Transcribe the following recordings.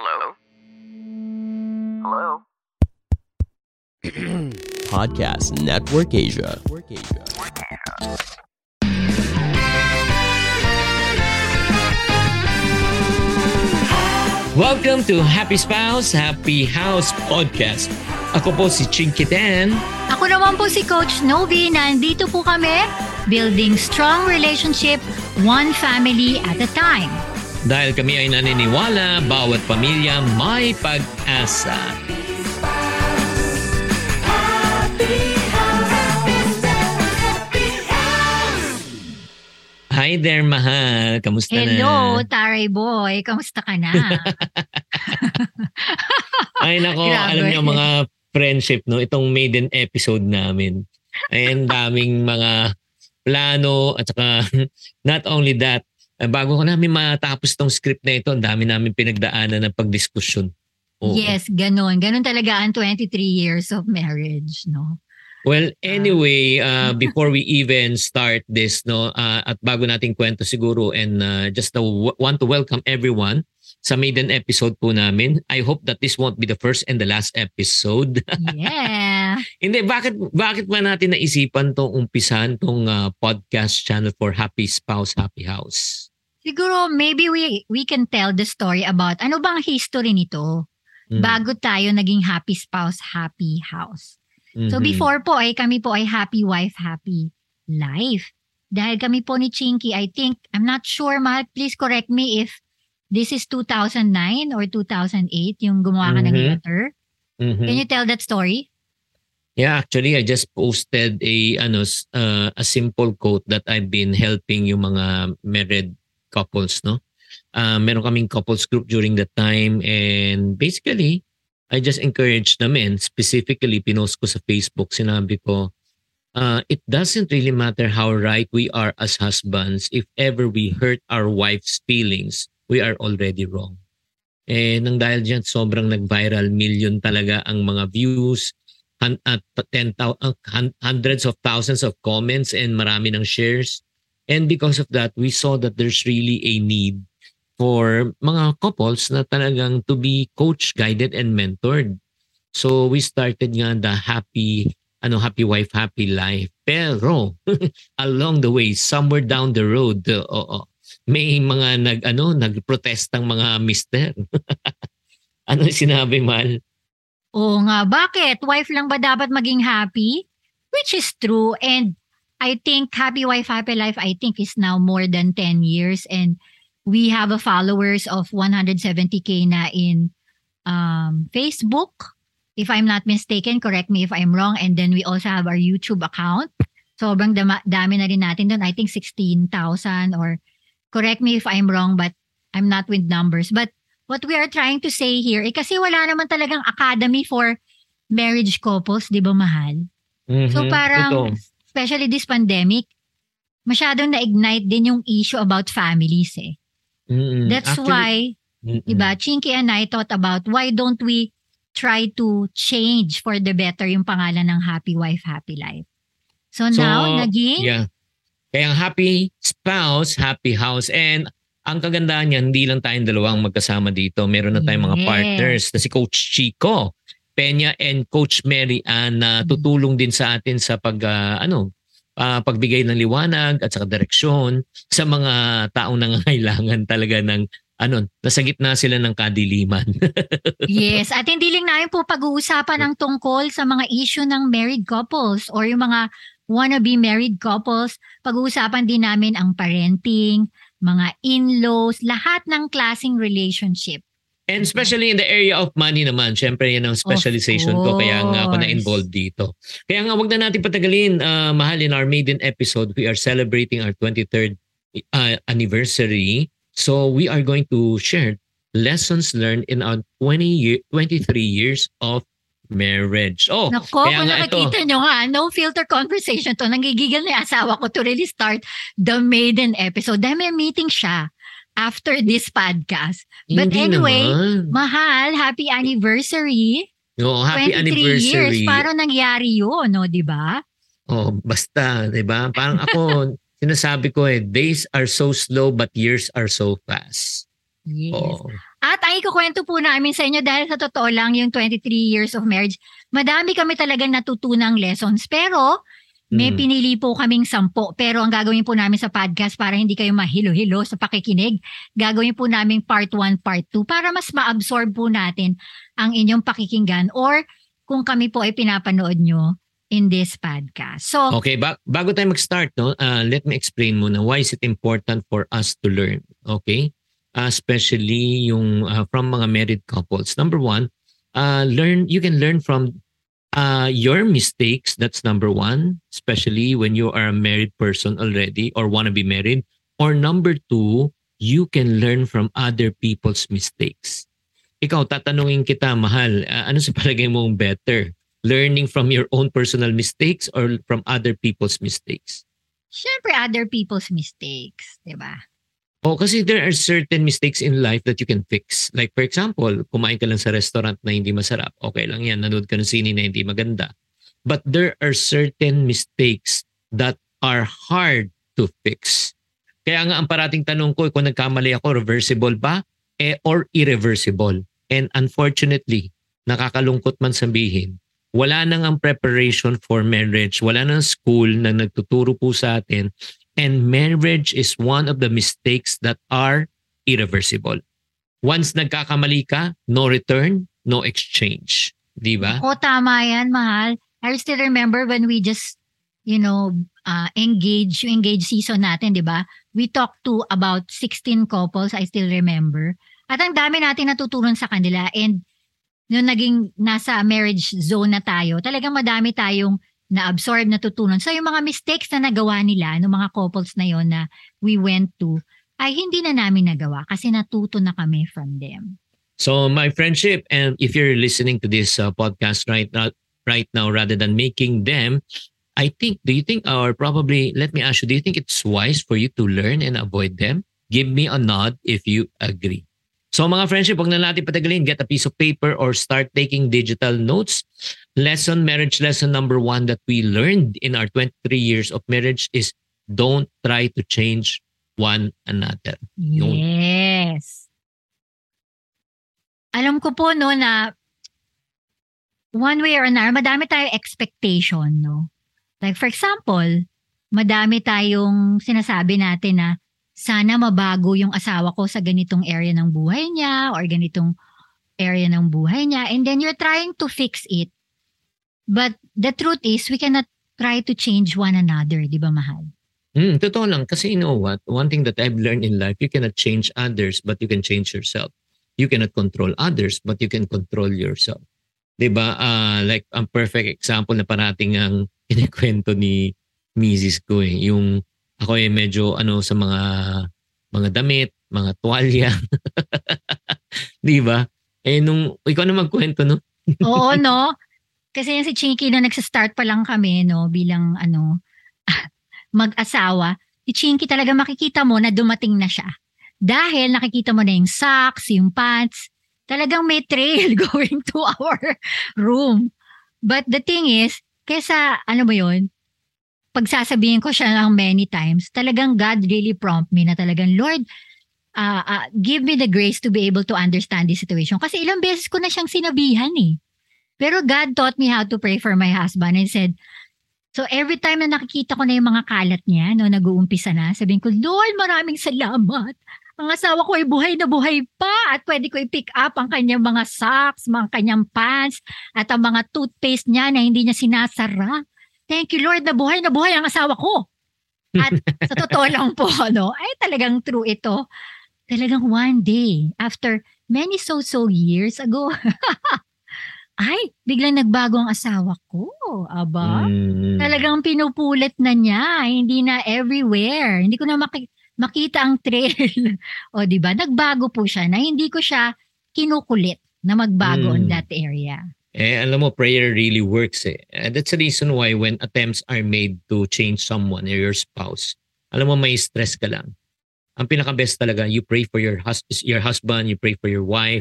Hello? Hello? Podcast Network Asia. Welcome to Happy Spouse, Happy House Podcast. Ako po si Chinkee Tan. Ako naman po si Coach Nove. Nandito po kami, building strong relationship, one family at a time. Dahil kami ay naniniwala, bawat pamilya may pag-asa. Hi there, mahal. Kamusta na? Hello, taray boy. Kamusta ka na? Ay, nako. Alam niyo, mga friendship, no? Itong maiden episode namin. Ayan, daming mga plano at saka not only that, bago ko namin matapos tong script na ito, ang dami namin pinagdaanan ng pagdiskusyon. Oo. Yes, ganun. Ganun talaga ang 23 years of marriage, no? Well, anyway, before we even start this, no, at bago nating kwento siguro, and just want to welcome everyone sa maiden episode po namin. I hope that this won't be the first and the last episode. Yeah. Hindi, bakit ba natin naisipan tong umpisan tong podcast channel for Happy Spouse, Happy House? Siguro maybe we can tell the story about ano bang history nito bago tayo naging Happy Spouse, Happy House. So before po kami po ay Happy Wife, Happy Life. Dahil kami po ni Chinkee, I think, I'm not sure, mahal, please correct me if this is 2009 or 2008 yung gumawa ka ng letter. Can you tell that story? Yeah, actually I just posted a simple quote that I've been helping yung mga married couples, no? Meron kaming couples group during that time, and basically I just encouraged them, and specifically pinost ko sa Facebook, sinabi ko, it doesn't really matter how right we are as husbands. If ever we hurt our wife's feelings, we are already wrong. Eh, nang dahil dyan, sobrang nag-viral, million talaga ang mga views, hundreds of thousands of comments, and marami ng shares. And because of that, we saw that there's really a need for mga couples na talagang to be coached, guided, and mentored. So we started nga the Happy Wife, Happy Life. Pero along the way, somewhere down the road, may mga nagprotestang mga mister. Ano sinabi, Mal? Oo nga, bakit? Wife lang ba dapat maging happy? Which is true, and I think Happy Wife, Happy Life is now more than 10 years, and we have a followers of 170,000 na in Facebook, if I'm not mistaken. Correct me if I'm wrong. And then we also have our YouTube account. Sobrang dami na rin natin doon. I think 16,000, or correct me if I'm wrong, but I'm not with numbers. But what we are trying to say here, kasi wala naman talagang academy for marriage couples, di ba, mahal? So parang, especially this pandemic, masyadong na-ignite din yung issue about families eh. That's actually, why, diba, Chinkee and I thought about why don't we try to change for the better yung pangalan ng Happy Wife, Happy Life. So now, naging? Yeah. Kaya ang Happy Spouse, Happy House. And ang kagandahan niya, hindi lang tayong dalawang magkasama dito. Meron na tayong mga partners na si Coach Chico Peña and Coach Nove Ann na tutulong din sa atin sa pagbigay ng liwanag at saka direksyon sa mga taong nangangailangan talaga ng nasa gitna sila ng kadiliman. Yes, at hindi lang namin po pag-uusapan ang tungkol sa mga issue ng married couples or yung mga wannabe married couples. Pag-uusapan din namin ang parenting, mga in-laws, lahat ng klaseng relationship. And especially in the area of money naman, syempre yan ang specialization ko, kaya nga ako na-involved dito. Kaya nga wag na natin patagalin, mahal, in our maiden episode, we are celebrating our 23rd anniversary. So we are going to share lessons learned in our 23 years of marriage. Oh, nako, kaya kung nakikita nyo ha, no filter conversation to, nanggigigil na yung asawa ko to really start the maiden episode. Dahil may meeting siya after this podcast. But hindi anyway, naman. Mahal, happy anniversary. Oo, happy 23 anniversary. Years, parang nangyari yun, no, di ba? Oh, basta, di ba? Parang ako, sinasabi ko days are so slow but years are so fast. Yes. Oh. At ang ikukwento po namin sa inyo, dahil sa totoo lang yung 23 years of marriage, madami kami talagang natutunang lessons. Pero may pinili po kaming 10. Pero ang gagawin po namin sa podcast, para hindi kayo mahilo-hilo sa pakikinig, gagawin po namin part 1, part 2 para mas ma-absorb po natin ang inyong pakikinggan or kung kami po ay pinapanood nyo in this podcast. So, okay, bago tayo mag-start, no, let me explain muna why is it important for us to learn, okay? Especially yung from mga married couples. Number one, you can learn from your mistakes. That's number one, especially when you are a married person already or want to be married. Or number two, you can learn from other people's mistakes. Ikaw, tatanungin kita, mahal, ano sa palagay mong better? Learning from your own personal mistakes or from other people's mistakes? Siyempre, other people's mistakes, di ba? Oh, kasi there are certain mistakes in life that you can fix. Like for example, kumain ka lang sa restaurant na hindi masarap. Okay lang yan. Nanood ka ng sine na hindi maganda. But there are certain mistakes that are hard to fix. Kaya nga ang parating tanong ko, kung nagkamali ako, reversible ba or irreversible? And unfortunately, nakakalungkot man sabihin, wala nang ang preparation for marriage. Wala nang school na nagtuturo po sa atin. And marriage is one of the mistakes that are irreversible. Once nagkakamali ka, no return, no exchange. Di ba? O, tama yan, mahal. I still remember when we just, engage season natin, di ba? We talked to about 16 couples, I still remember. At ang dami natin natutunan sa kanila. And noong naging nasa marriage zone na tayo, talagang madami tayong na-absorb, natutunan. So yung mga mistakes na nagawa nila, ng mga couples na yon na we went to, ay hindi na namin nagawa kasi natuto na kami from them. So my friendship, and if you're listening to this podcast right now, rather than making them, do you think it's wise for you to learn and avoid them? Give me a nod if you agree. So mga friendship, huwag na natin patagalin. Get a piece of paper or start taking digital notes. Marriage lesson number one that we learned in our 23 years of marriage is don't try to change one another. Yes. Alam ko po no na one way or another, madami tayong expectation. No? Like for example, madami tayong sinasabi natin na sana mabago yung asawa ko sa ganitong area ng buhay niya or ganitong area ng buhay niya. And then you're trying to fix it. But the truth is, we cannot try to change one another. Di ba, mahal? Totoo lang. Kasi you know what? One thing that I've learned in life, you cannot change others, but you can change yourself. You cannot control others, but you can control yourself. Di ba? Like, ang perfect example na parating ang kinikwento ni Mrs. ko eh. Yung ako ay medyo sa mga damit, mga tuwalya. Di ba? Eh nung ikaw na magkwento, no? Oo, no. Kasi yung si Chinkee na nagsa-start pa lang kami, no, bilang mag-asawa, si Chinkee talaga makikita mo na dumating na siya. Dahil nakikita mo na yung socks, yung pants, talagang may trail going to our room. But the thing is, kesa pagsasabihin ko siya lang many times, talagang God really prompt me na talagang, Lord, give me the grace to be able to understand this situation. Kasi ilang beses ko na siyang sinabihan eh. Pero God taught me how to pray for my husband and said, so every time na nakikita ko na yung mga kalat niya, no, nag-uumpisa na, sabihin ko, Lord, maraming salamat. Ang asawa ko ay buhay na buhay pa at pwede ko i-pick up ang kanyang mga socks, mga kanyang pants, at ang mga toothpaste niya na hindi niya sinasara. Thank you, Lord, na buhay ang asawa ko. At sa totoo lang po, ay talagang true ito. Talagang one day, after many so-so years ago, ay, biglang nagbago ang asawa ko. Aba, talagang pinupulit na niya. Hindi na everywhere. Hindi ko na makita ang trail. O diba, nagbago po siya na hindi ko siya kinukulit na magbago on that area. Eh, alam mo, prayer really works eh. That's the reason why when attempts are made to change someone or your spouse, alam mo, may stress ka lang. Ang pinaka-best talaga, you pray for your husband, you pray for your wife.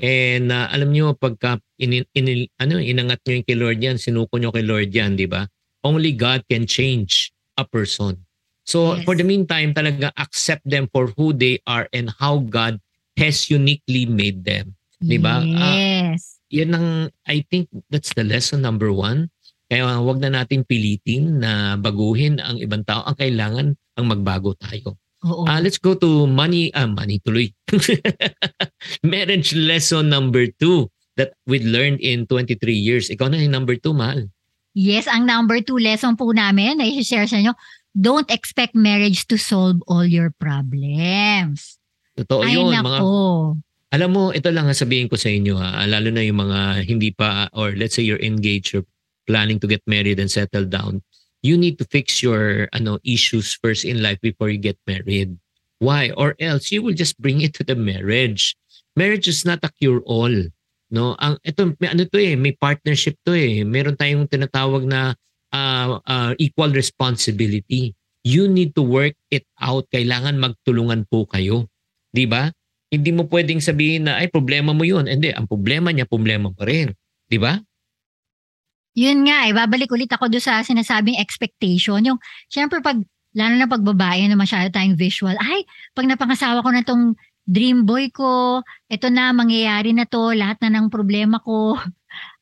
And alam nyo, pagka inangat nyo yung kay Lord yan, sinuko nyo kay Lord yan, di ba? Only God can change a person. So, yes. For the meantime, talaga accept them for who they are and how God has uniquely made them. Diba? Yes. Yan ang, I think that's the lesson number one. Kaya wag na natin pilitin na baguhin ang ibang tao. Ang kailangan ang magbago tayo. Let's go to money tuloy. Marriage lesson number two that we learned in 23 years. Ikaw na yung number two, mahal. Yes, ang number two lesson po namin na i-share sa inyo, don't expect marriage to solve all your problems. Totoo yun. Ay nako. Alam mo, ito lang sabihin ko sa inyo ha, lalo na yung mga hindi pa, or let's say you're engaged or planning to get married and settle down, you need to fix your issues first in life before you get married. Why? Or else you will just bring it to the marriage. Marriage is not a cure-all. No, ang ito may ano to eh, may partnership to eh. Meron tayong tinatawag na equal responsibility. You need to work it out. Kailangan magtulungan po kayo. 'Di ba? Hindi mo pwedeng sabihin na ay problema mo 'yun. Hindi, ang problema niya problema pa rin. 'Di ba? Yun nga eh, babalik ulit ako doon sa sinasabing expectation. Yung, syempre pag, lalo na pag babae na masyado tayong visual, ay, pag napangasawa ko na tong dream boy ko, ito na, mangyayari na to, lahat na ng problema ko,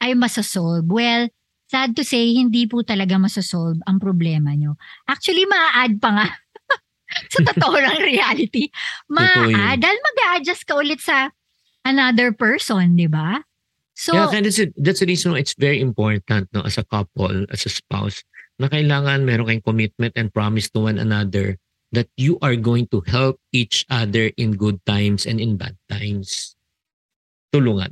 ay masasolve. Well, sad to say, hindi po talaga masasolve ang problema nyo. Actually, maa-add pa nga sa totoo ng reality. Maa-add, dahil mag-a-adjust ka ulit sa another person, di ba? So, yeah, and that's the reason why it's very important no, as a couple, as a spouse, na kailangan meron kayong commitment and promise to one another that you are going to help each other in good times and in bad times. Tulungan.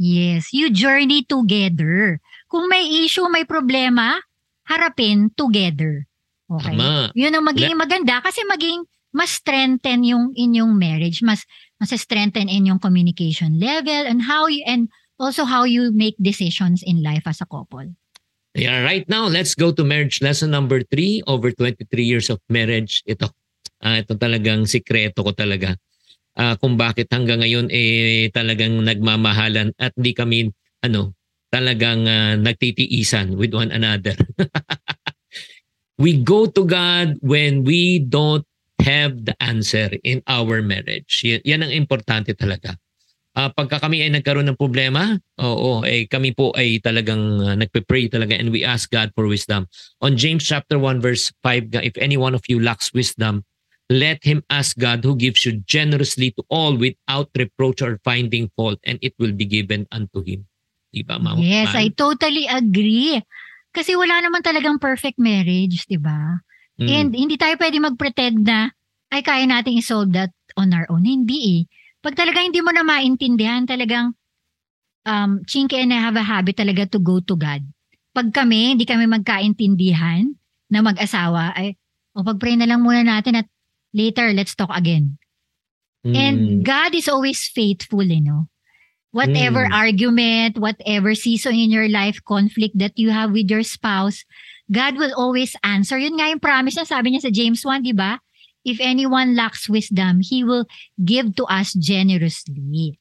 Yes, you journey together. Kung may issue, may problema, harapin together. Okay? Tama. Yun ang magiging maganda kasi maging mas strengthen yung inyong marriage, mas strengthen inyong communication level and how you and also how you make decisions in life as a couple. Yeah, right now, let's go to marriage lesson number 3 over 23 years of marriage. Ito talagang sikreto ko talaga. Kung bakit hanggang ngayon eh talagang nagmamahalan at di kami talagang nagtitiisan with one another. We go to God when we don't have the answer in our marriage. Yan ang importante talaga. Pagka kami ay nagkaroon ng problema, kami po ay talagang nagpe-pray talaga and we ask God for wisdom. On James chapter 1 verse 5, if any one of you lacks wisdom, let him ask God who gives you generously to all without reproach or finding fault and it will be given unto him. Diba, ma'am? Yes, I totally agree. Kasi wala naman talagang perfect marriage, diba? And hindi tayo pwede mag-pretend na ay kaya natin i-solve that on our own. Hindi eh. Pag talaga hindi mo na maintindihan, talagang Chinkee and I have a habit talaga to go to God. Pag kami, hindi kami magkaintindihan na mag-asawa, pag-pray na lang muna natin at later, let's talk again. And God is always faithful, you know. Whatever argument, whatever season in your life, conflict that you have with your spouse, God will always answer. Yun nga yung promise na sabi niya sa James 1, di ba? If anyone lacks wisdom, he will give to us generously.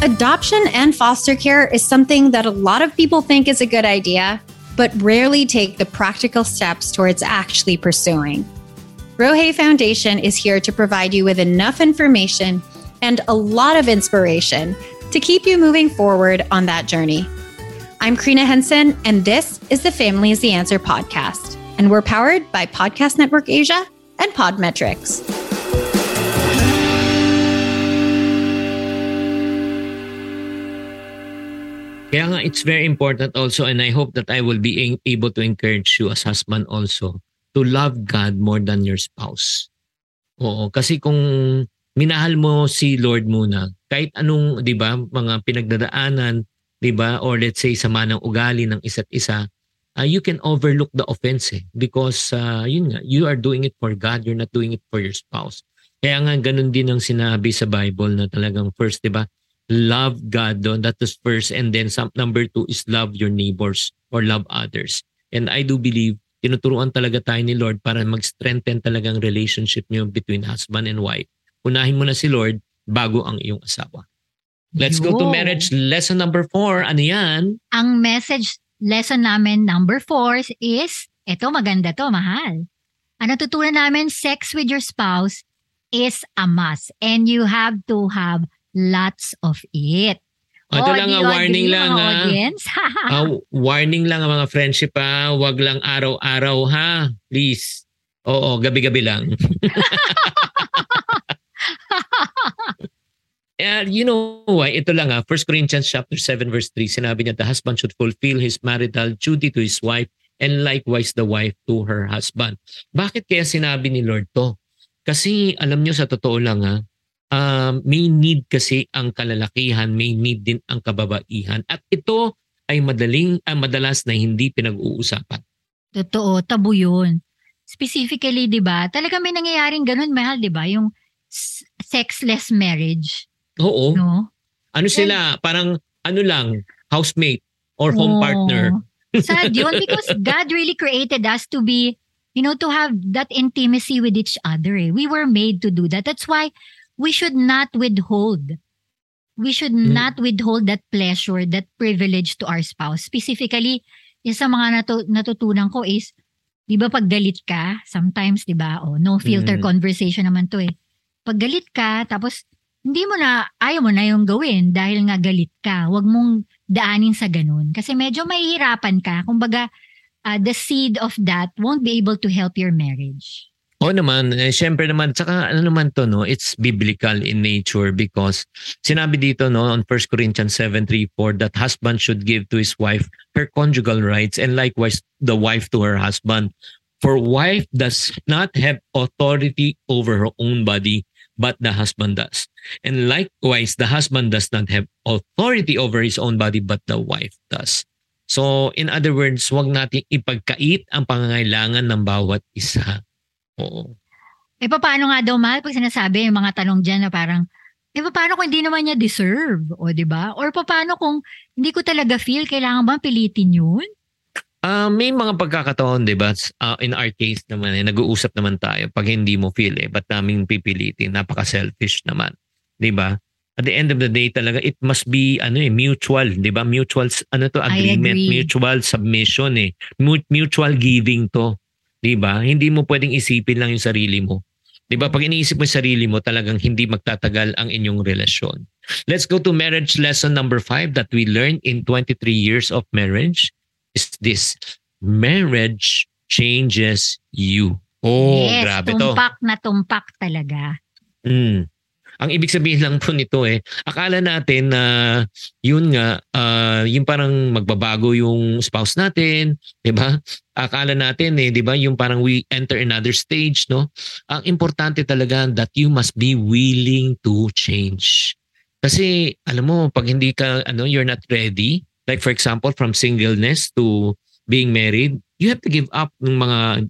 Adoption and foster care is something that a lot of people think is a good idea, but rarely take the practical steps towards actually pursuing. Rohe Foundation is here to provide you with enough information and a lot of inspiration to keep you moving forward on that journey. I'm Krina Henson, and this is the Family is the Answer podcast, and we're powered by Podcast Network Asia and Podmetrics. Kaya nga, it's very important also, and I hope that I will be able to encourage you as husband also, to love God more than your spouse. Oo, kasi kung minahal mo si Lord muna, kahit anong, 'di ba, mga pinagdadaanan, 'di ba, or let's say sama ng ugali ng isa't isa, you can overlook the offense because yun nga, you are doing it for God, you're not doing it for your spouse. Kaya nga ganun din ang sinabi sa Bible na talagang first, 'di ba, love God, that is first, and then number two is love your neighbors or love others. And I do believe tinuturuan talaga tayo ni Lord para mag-strengthen talagang relationship niyo between husband and wife. Unahin mo na si Lord bago ang iyong asawa. Let's go to marriage lesson number 4. Ano yan? Ang message lesson namin number 4 is, eto maganda to, mahal. Ang natutunan namin, sex with your spouse is a must and you have to have lots of it. Ito lang, warning lang ha. Warning lang ang mga friendship ha. Huwag lang araw-araw ha. Please. Oo, gabi-gabi lang. And you know why? Ito lang ha. 1 Corinthians chapter 7 verse 3. Sinabi niya, the husband should fulfill his marital duty to his wife and likewise the wife to her husband. Bakit kaya sinabi ni Lord to? Kasi alam niyo sa totoo lang ha. May need kasi ang kalalakihan, may need din ang kababaihan. At ito ay madalas na hindi pinag-uusapan. Totoo, tabu yun. Specifically, di ba? Talaga may nangyayaring ganun, mahal, di ba? Yung sexless marriage. Oo. No? Ano sila? Parang ano lang, housemate or home partner. Sad yun because God really created us to be, you know, to have that intimacy with each other. Eh. We were made to do that. That's why we should not withhold. We should not withhold that pleasure, that privilege to our spouse. Specifically, yung sa mga natutunan ko is, di ba pag galit ka, sometimes, di ba, no filter conversation naman to eh. Pag galit ka, tapos hindi mo na, ayaw mo na yung gawin dahil nga galit ka. Huwag mong daanin sa ganun. Kasi medyo mahihirapan ka. Kumbaga, the seed of that won't be able to help your marriage. Oo naman, syempre naman, tsaka ano naman to, no? It's biblical in nature because sinabi dito, no, on 1 Corinthians 7:3-4 that husband should give to his wife her conjugal rights and likewise the wife to her husband. For wife does not have authority over her own body, but the husband does. And likewise, the husband does not have authority over his own body, but the wife does. So in other words, huwag nating ipagkait ang pangangailangan ng bawat isa. Oo. Eh paano nga daw mahal pag sinasabi yung mga tanong dyan na parang paano kung hindi naman niya deserve o diba? Or paano kung hindi ko talaga feel, kailangan bang pilitin yun? May mga pagkakataon diba? In our case naman nag-uusap naman tayo pag hindi mo feel ba't namin pipilitin? Napaka-selfish naman, diba? At the end of the day talaga it must be mutual, diba? Mutual agreement, mutual submission mutual giving to. Diba? Hindi mo pwedeng isipin lang yung sarili mo. Diba? Pag iniisip mo yung sarili mo, talagang hindi magtatagal ang inyong relasyon. Let's go to marriage lesson number 5 that we learned in 23 years of marriage. Is this. Marriage changes you. Oh, yes, grabe to. Yes, tumpak na tumpak talaga. Ang ibig sabihin lang po nito akala natin na yung parang magbabago yung spouse natin, 'di ba? Akala natin 'di ba, yung parang we enter another stage, no? Ang importante talaga that you must be willing to change. Kasi alam mo, pag hindi ka you're not ready, like for example from singleness to being married, you have to give up ng mga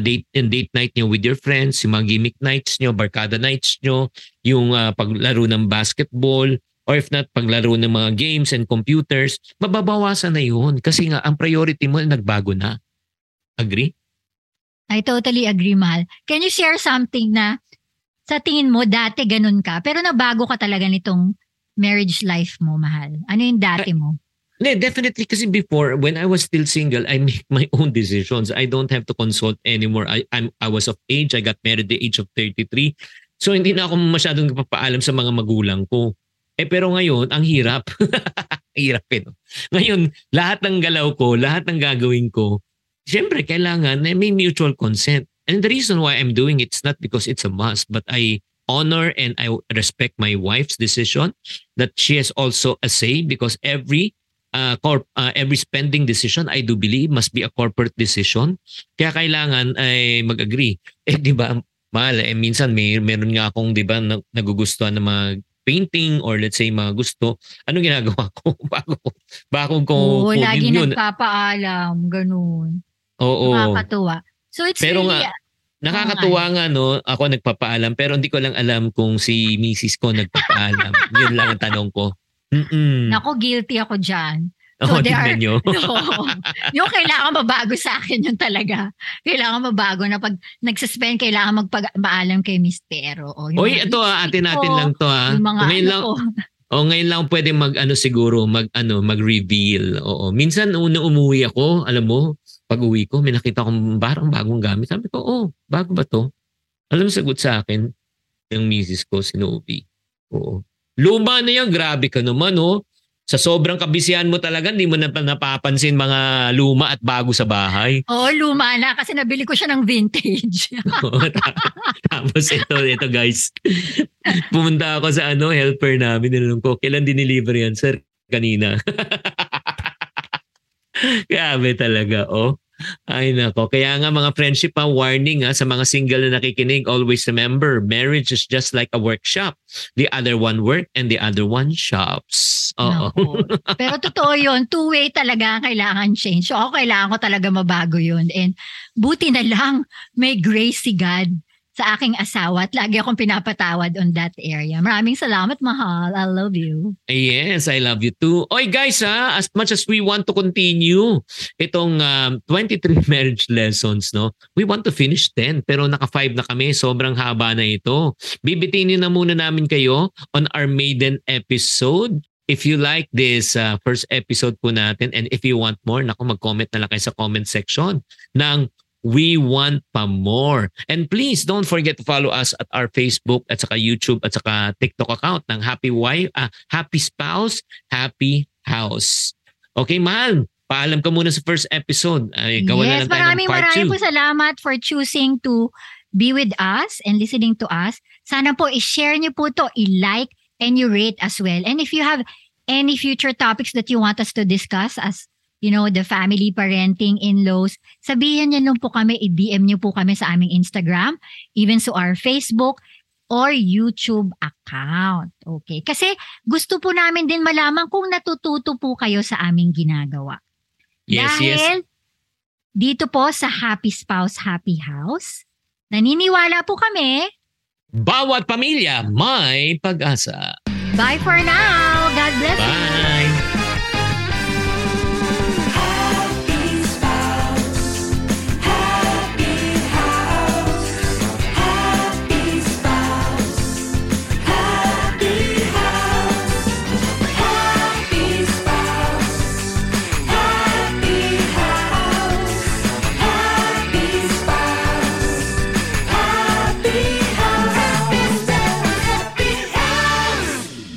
date night nyo with your friends, yung mga gimmick nights nyo, barkada nights nyo, yung paglaro ng basketball, or if not, paglaro ng mga games and computers, mababawasan na yun kasi nga ang priority mo nagbago na. Agree? I totally agree, mahal. Can you share something na sa tingin mo dati ganun ka pero nabago ka talaga nitong marriage life mo, mahal? Ano yung dati mo? No, definitely kasi before when I was still single, I make my own decisions. I don't have to consult anymore. I was of age. I got married at the age of 33. So hindi na ako masyadong papaalam sa mga magulang ko. Pero ngayon, ang hirap. Hirap no? Ngayon, lahat ng galaw ko, lahat ng gagawin ko, syempre kailangan may mutual consent. And the reason why I'm doing it's not because it's a must, but I honor and I respect my wife's decision that she has also a say because every spending decision, I do believe, must be a corporate decision. Kaya kailangan ay mag-agree. Di ba, mahal, minsan meron nga akong, di ba, nagugustuhan ng mga painting or let's say mga gusto. Anong ginagawa ko? Bago ko kunin yun. Lagi nagpapaalam, ganun. Oo. Nakakatuwa. So it's pero really... nakakatuwa nga, no? Ako nagpapaalam, pero hindi ko lang alam kung si misis ko nagpapaalam. Yun lang ang tanong ko. Nako, guilty ako dyan. So there are yung kailangan mabago sa akin yun talaga. Kailangan mabago na pag nagsuspend, kailangan magpaalam kay mistero. Oy, ito ate natin lang to ha. Yung mga O ngayon lang pwede mag-reveal. Oo. Minsan nung umuwi ako, alam mo, pag-uwi ko, may nakita akong parang bagong gamit. Sabi ko, oh, bago ba to? Alam mo, sagot sa akin ng misis ko, si Novi. Oo. Luma na yan, grabe ka naman, oh. Sa sobrang kabisihan mo talaga, hindi mo na napapansin mga luma at bago sa bahay. Oo, luma na kasi nabili ko siya ng vintage. Tapos ito guys, pumunta ako sa helper namin, nilunong ko, kailan diniliver yan? Sir, kanina. Grabe talaga, oh. Ay nako, kaya nga mga friendship pa, warning ha, sa mga single na nakikinig, always remember, marriage is just like a workshop. The other one work and the other one shops. Oo. Pero totoo yun, two-way talaga kailangan change. So ako kailangan ko talaga mabago yun. And buti na lang may grace si God sa aking asawa at lagi akong pinapatawad on that area. Maraming salamat, mahal. I love you. Yes, I love you too. Oy guys, as much as we want to continue itong 23 marriage lessons, no? We want to finish 10 pero naka 5 na kami. Sobrang haba na ito. Bibitinin na muna namin kayo on our maiden episode. If you like this first episode po natin, and if you want more, naku, mag-comment na lang kayo sa comment section ng We Want Pa More. And please don't forget to follow us at our Facebook at saka YouTube at saka TikTok account ng Happy Wife, Happy Spouse, Happy House. Okay, mahal. Paalam ka muna sa first episode. Ay, gawa na lang tayo ng part 2. Yes, maraming po salamat for choosing to be with us and listening to us. Sana po i-share niyo po to, i-like, and you rate as well. And if you have any future topics that you want us to discuss as, you know, the family, parenting, in-laws, sabihin niyo po kami, i-DM niyo po kami sa aming Instagram, even so our Facebook or YouTube account. Okay. Kasi gusto po namin din malaman kung natututo po kayo sa aming ginagawa. Yes, dahil dito po sa Happy Spouse, Happy House, naniniwala po kami bawat pamilya may pag-asa. Bye for now. God bless you. Bye. Happy Spouse, Happy House, Happy Spouse, Happy House, Happy Spouse, Happy House, Happy Spouse, Happy.